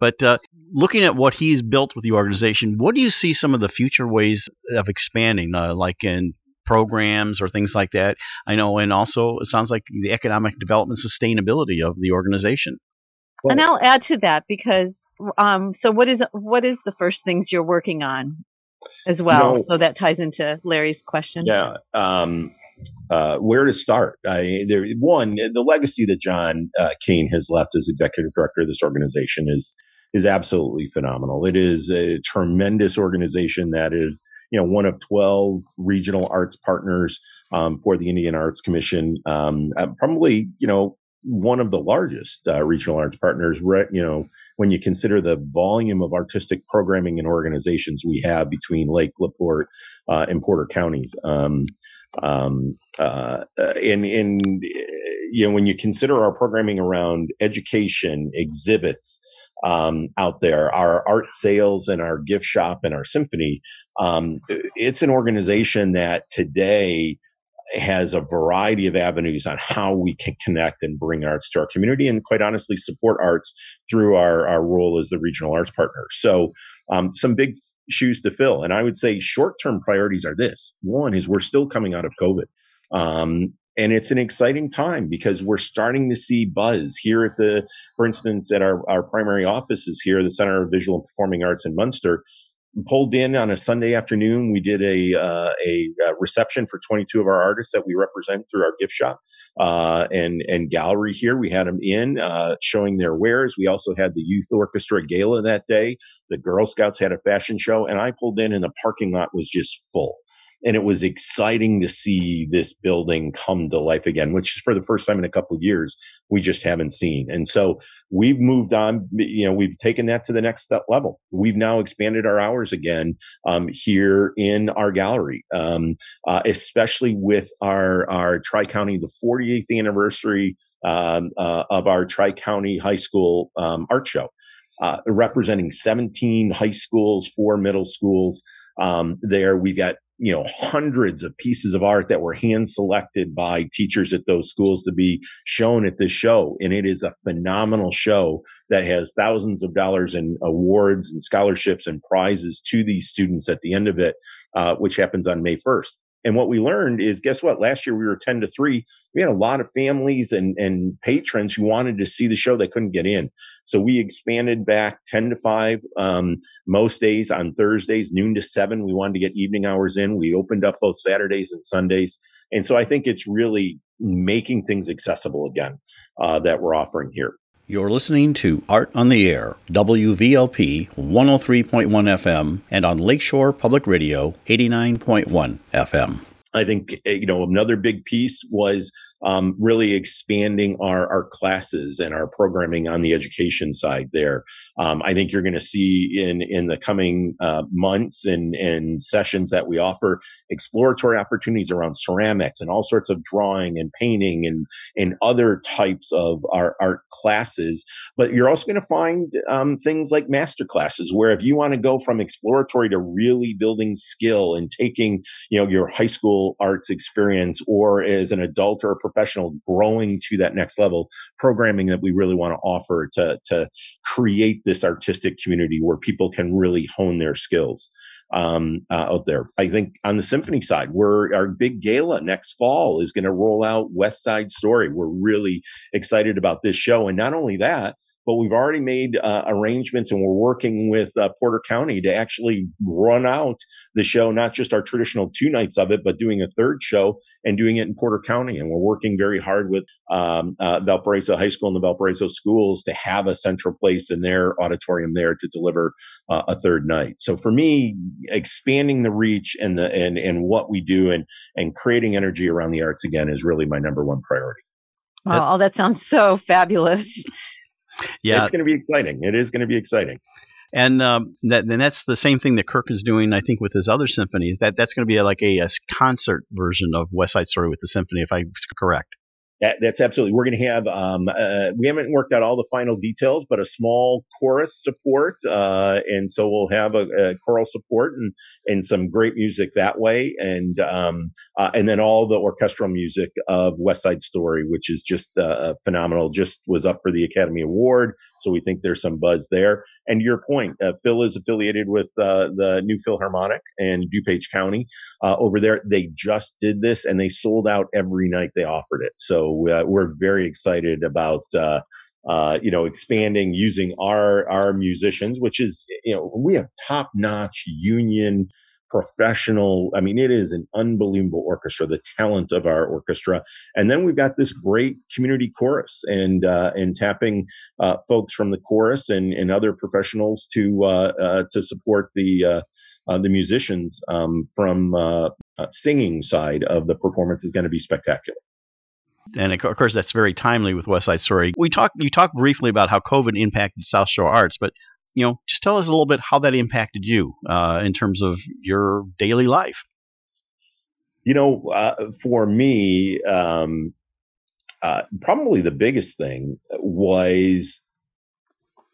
But uh, looking at what he's built with the organization, what do you see some of the future ways of expanding, uh, like in programs or things like that? I know, and also it sounds like the economic development sustainability of the organization. Well, and I'll add to that because. Um, so what is what is the first things you're working on as well? No, so that ties into Larry's question. Yeah. Um, uh, where to start? I, there, one, the legacy that John uh, Kane has left as executive director of this organization is is absolutely phenomenal. It is a tremendous organization that is, you know, one of twelve regional arts partners um, for the Indiana Arts Commission. Um, probably, you know. One of the largest uh, regional arts partners, you know, when you consider the volume of artistic programming and organizations we have between Lake, LaPorte, uh, and Porter counties. Um, um, uh, and, and, you know, when you consider our programming around education, exhibits um, out there, our art sales and our gift shop and our symphony, um, it's an organization that today has a variety of avenues on how we can connect and bring arts to our community and, quite honestly, support arts through our, our role as the regional arts partner. So um, some big shoes to fill. And I would say short-term priorities are this. One is we're still coming out of COVID. Um, and it's an exciting time because we're starting to see buzz here at the, for instance, at our, our primary offices here, the Center of Visual and Performing Arts in Munster. Pulled in on a Sunday afternoon, we did a uh, a reception for twenty-two of our artists that we represent through our gift shop uh, and and gallery here. We had them in uh, showing their wares. We also had the youth orchestra gala that day. The Girl Scouts had a fashion show, and I pulled in, and the parking lot was just full. And it was exciting to see this building come to life again, which is for the first time in a couple of years, we just haven't seen. And so we've moved on, you know, we've taken that to the next level. We've now expanded our hours again um, here in our gallery, um, uh, especially with our, our Tri-County, the forty-eighth anniversary um, uh, of our Tri-County High School um, art show, uh, representing seventeen high schools, four middle schools um, there. We've got you know, hundreds of pieces of art that were hand selected by teachers at those schools to be shown at this show. And it is a phenomenal show that has thousands of dollars in awards and scholarships and prizes to these students at the end of it, uh, which happens on May first. And what we learned is, guess what? Last year we were ten to three. We had a lot of families and, and patrons who wanted to see the show. They couldn't get in. So we expanded back ten to five um, most days. On Thursdays, noon to seven. We wanted to get evening hours in. We opened up both Saturdays and Sundays. And so I think it's really making things accessible again uh, that we're offering here. You're listening to Art on the Air, W V L P one oh three point one F M, and on Lakeshore Public Radio, eighty-nine point one F M. I think, you know, another big piece was um, really expanding our, our classes and our programming on the education side there. Um, I think you're going to see in, in the coming uh, months and, and sessions that we offer exploratory opportunities around ceramics and all sorts of drawing and painting and, and other types of our art classes. But you're also going to find um, things like master classes, where if you want to go from exploratory to really building skill and taking, you know, your high school arts experience or as an adult or a professional growing to that next level, programming that we really want to offer to, to create this artistic community where people can really hone their skills um, uh, out there. I think on the symphony side, we're, our big gala next fall is going to roll out West Side Story. We're really excited about this show. And not only that, but we've already made uh, arrangements, and we're working with uh, Porter County to actually run out the show, not just our traditional two nights of it, but doing a third show and doing it in Porter County. And we're working very hard with um, uh, Valparaiso High School and the Valparaiso schools to have a central place in their auditorium there to deliver uh, a third night. So for me, expanding the reach and the and and what we do and and creating energy around the arts again is really my number one priority. Wow, that sounds so fabulous. Yeah, it's going to be exciting. It is going to be exciting. And um, that, and that's the same thing that Kirk is doing, I think, with his other symphonies. That That's going to be like a, a concert version of West Side Story with the symphony, if I'm correct. That, that's absolutely. We're going to have, um, uh, we haven't worked out all the final details, but a small chorus support. Uh, and so we'll have a, a choral support and, and some great music that way. And, um, uh, and then all the orchestral music of West Side Story, which is just, uh, phenomenal, just was up for the Academy Award. So we think there's some buzz there. And to your point, uh, Phil is affiliated with, uh, the New Philharmonic and DuPage County, uh, over there. They just did this and they sold out every night they offered it. So, So uh, we're very excited about, uh, uh, you know, expanding using our our musicians, which is, you know, we have top notch union professional. I mean, it is an unbelievable orchestra, the talent of our orchestra. And then we've got this great community chorus and uh, and tapping uh, folks from the chorus and, and other professionals to uh, uh, to support the uh, uh, the musicians um, from uh, uh, singing side of the performance is going to be spectacular. And of course, that's very timely with West Side Story. We talk, you talked briefly about how COVID impacted South Shore Arts, but you know, just tell us a little bit how that impacted you uh, in terms of your daily life. You know, uh, for me, um, uh, probably the biggest thing was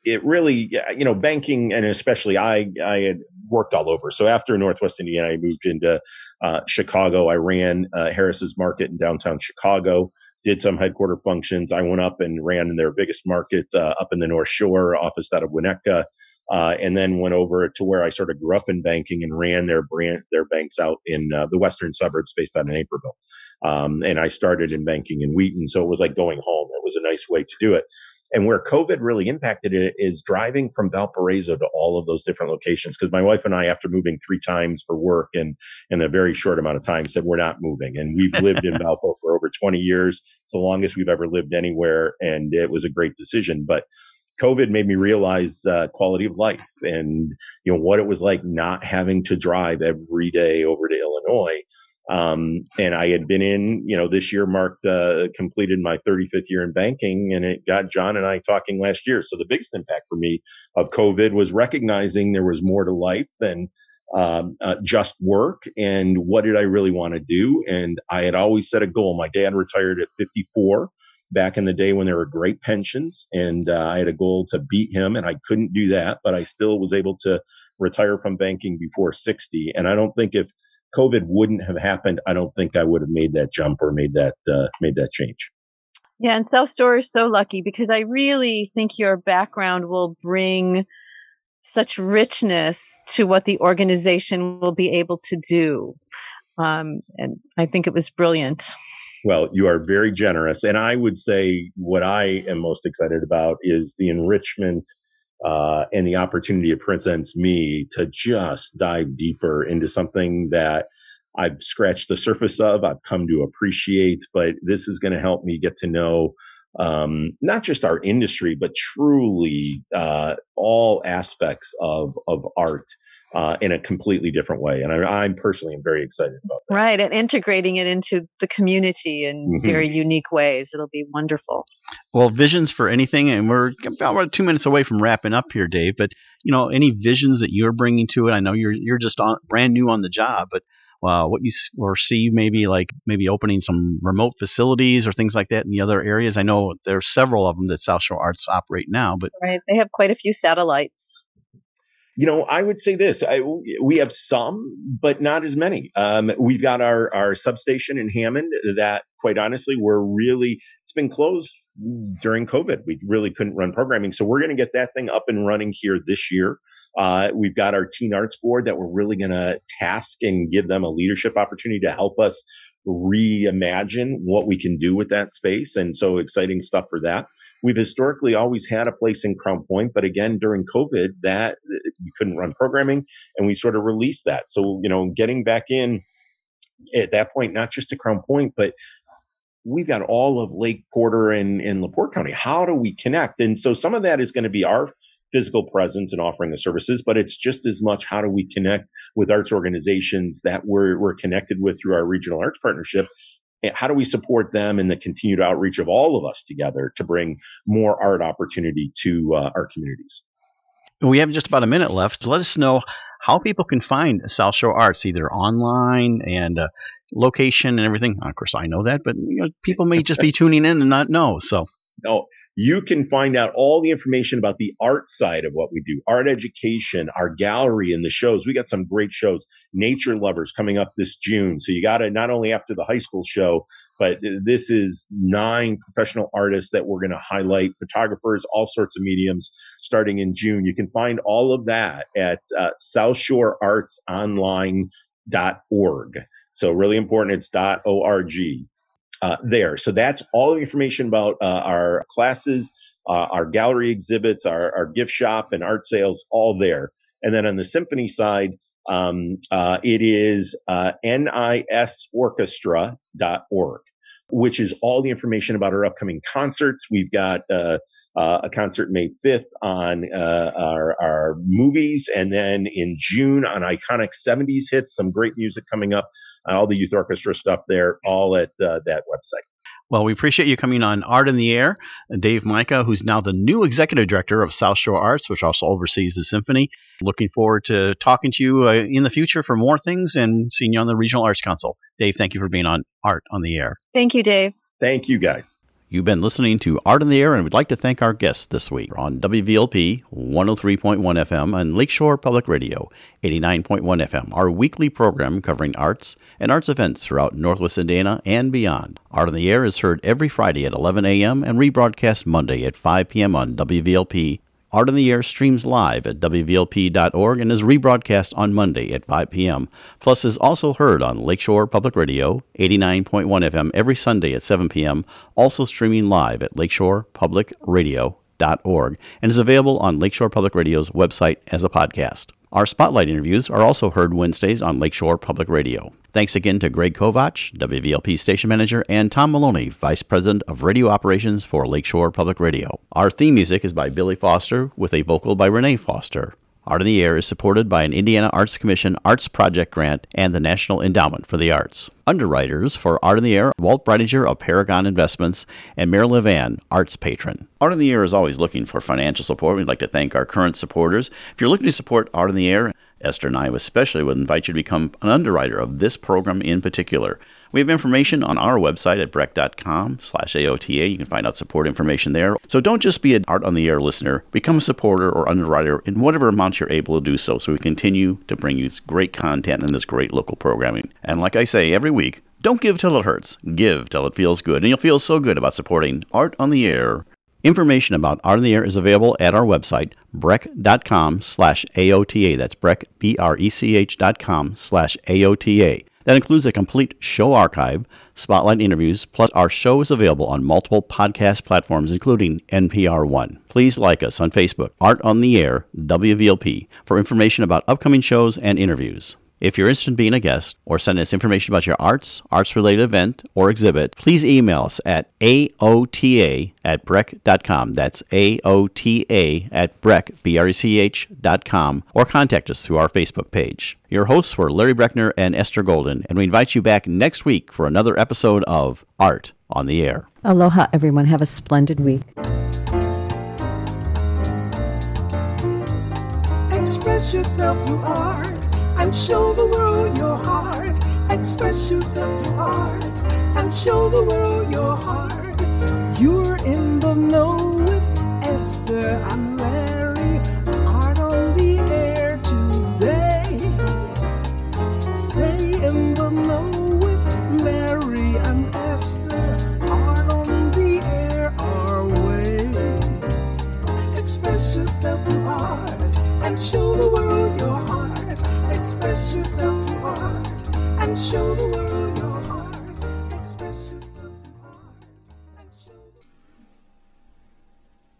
it really, you know, banking, and especially I, I had worked all over. So after Northwest Indiana, I moved into uh, Chicago. I ran uh, Harris's Market in downtown Chicago, did some headquarter functions. I went up and ran in their biggest market uh, up in the North Shore, office out of Winnetka, uh, and then went over to where I sort of grew up in banking and ran their brand, their banks out in uh, the western suburbs based out in Naperville. Um, and I started in banking in Wheaton. So it was like going home. It was a nice way to do it. And where COVID really impacted it is driving from Valparaiso to all of those different locations. Because my wife and I, after moving three times for work and in a very short amount of time, said we're not moving. And we've lived in Valpo for over twenty years. It's the longest we've ever lived anywhere. And it was a great decision. But COVID made me realize uh, quality of life and you know what it was like not having to drive every day over to Illinois. Um, and I had been in, you know, this year marked, uh, completed my thirty-fifth year in banking, and it got John and I talking last year. So the biggest impact for me of COVID was recognizing there was more to life than, um, uh, just work. And what did I really want to do? And I had always set a goal. My dad retired at fifty-four back in the day when there were great pensions. And, uh, I had a goal to beat him, and I couldn't do that, but I still was able to retire from banking before sixty. And I don't think if COVID wouldn't have happened, I don't think I would have made that jump or made that uh, made that change. Yeah, and South Shore is so lucky because I really think your background will bring such richness to what the organization will be able to do. Um, and I think it was brilliant. Well, you are very generous. And I would say what I am most excited about is the enrichment Uh, and the opportunity it presents me to just dive deeper into something that I've scratched the surface of, I've come to appreciate, but this is going to help me get to know um, not just our industry, but truly uh, all aspects of, of art uh, in a completely different way. And I, I'm personally am very excited about that. Right. And integrating it into the community in mm-hmm. very unique ways. It'll be wonderful. Well, visions for anything, and we're about two minutes away from wrapping up here, Dave, but, you know, any visions that you're bringing to it? I know you're you're just on, brand new on the job, but uh, what you or see maybe like maybe opening some remote facilities or things like that in the other areas? I know there are several of them that South Shore Arts operate now. But right. They have quite a few satellites. You know, I would say this, I, we have some, but not as many. Um, we've got our, our substation in Hammond that, quite honestly, we're really, it's been closed during COVID. We really couldn't run programming. So we're going to get that thing up and running here this year. Uh, we've got our Teen Arts Board that we're really going to task and give them a leadership opportunity to help us reimagine what we can do with that space. And so exciting stuff for that. We've historically always had a place in Crown Point, but again, during COVID, that we couldn't run programming, and we sort of released that. So, you know, getting back in at that point, not just to Crown Point, but we've got all of Lake Porter and, and LaPorte County. How do we connect? And so some of that is going to be our physical presence and offering the services, but it's just as much how do we connect with arts organizations that we're, we're connected with through our regional arts partnership. How do we support them in the continued outreach of all of us together to bring more art opportunity to uh, our communities? We have just about a minute left. Let us know how people can find South Shore Arts, either online and uh, location and everything. Of course, I know that, but you know, people may just be tuning in and not know. So, no, you can find out all the information about the art side of what we do, art education, our gallery, and the shows. We got some great shows. Nature Lovers coming up this June. So you got to, not only after the high school show, but this is nine professional artists that we're going to highlight, photographers, all sorts of mediums, starting in June. You can find all of that at uh, south shore arts online dot org. So really important, it's .org. Uh, there. So that's all the information about uh, our classes, uh, our gallery exhibits, our, our gift shop and art sales, all there. And then on the symphony side, um, uh, it is uh, N I S orchestra dot org, which is all the information about our upcoming concerts. We've got uh, uh, a concert May fifth on uh, our, our movies. And then in June on iconic seventies hits, some great music coming up. All the youth orchestra stuff there, all at uh, that website. Well, we appreciate you coming on Art in the Air. Dave Mica, who's now the new executive director of South Shore Arts, which also oversees the symphony. Looking forward to talking to you uh, in the future for more things and seeing you on the Regional Arts Council. Dave, thank you for being on Art on the Air. Thank you, Dave. Thank you, guys. You've been listening to Art in the Air, and we'd like to thank our guests this week on W V L P one oh three point one F M and Lakeshore Public Radio eighty-nine point one F M, our weekly program covering arts and arts events throughout Northwest Indiana and beyond. Art in the Air is heard every Friday at eleven a.m. and rebroadcast Monday at five p.m. on W V L P. Art in the Air streams live at W V L P dot org and is rebroadcast on Monday at five p.m. Plus is also heard on Lakeshore Public Radio eighty-nine point one F M every Sunday at seven p.m., also streaming live at lakeshore public radio dot org and is available on Lakeshore Public Radio's website as a podcast. Our Spotlight interviews are also heard Wednesdays on Lakeshore Public Radio. Thanks again to Greg Kovach, W V L P Station Manager, and Tom Maloney, Vice President of Radio Operations for Lakeshore Public Radio. Our theme music is by Billy Foster with a vocal by Renee Foster. Art in the Air is supported by an Indiana Arts Commission Arts Project Grant and the National Endowment for the Arts. Underwriters for Art in the Air, Walt Breidinger of Paragon Investments, and Merrill Levan, Arts Patron. Art in the Air is always looking for financial support. We'd like to thank our current supporters. If you're looking to support Art in the Air, Esther and I especially would invite you to become an underwriter of this program in particular. We have information on our website at breck dot com slash A O T A. You can find out support information there. So don't just be an Art on the Air listener. Become a supporter or underwriter in whatever amount you're able to do so, so we continue to bring you great content and this great local programming. And like I say every week, don't give till it hurts. Give till it feels good. And you'll feel so good about supporting Art on the Air. Information about Art on the Air is available at our website, breck dot com slash A O T A. That's Breck, B R E C H dot com slash A O T A. That includes a complete show archive, spotlight interviews, plus our show is available on multiple podcast platforms, including N P R One. Please like us on Facebook, Art on the Air, W V L P, for information about upcoming shows and interviews. If you're interested in being a guest or sending us information about your arts, arts-related event, or exhibit, please email us at A O T A at breck dot com. That's A O T A at breck, B R E C H dot com, or contact us through our Facebook page. Your hosts were Larry Breckner and Esther Golden, and we invite you back next week for another episode of Art on the Air. Aloha, everyone. Have a splendid week. Express yourself through art. And show the world your heart. Express yourself through art. And show the world your heart. You're in the know with Esther and Larry. Art on the air today. Stay in the know with Larry and Esther. Art on the air our way. Express yourself through art. And show the world your heart. Express yourself through art and show the world.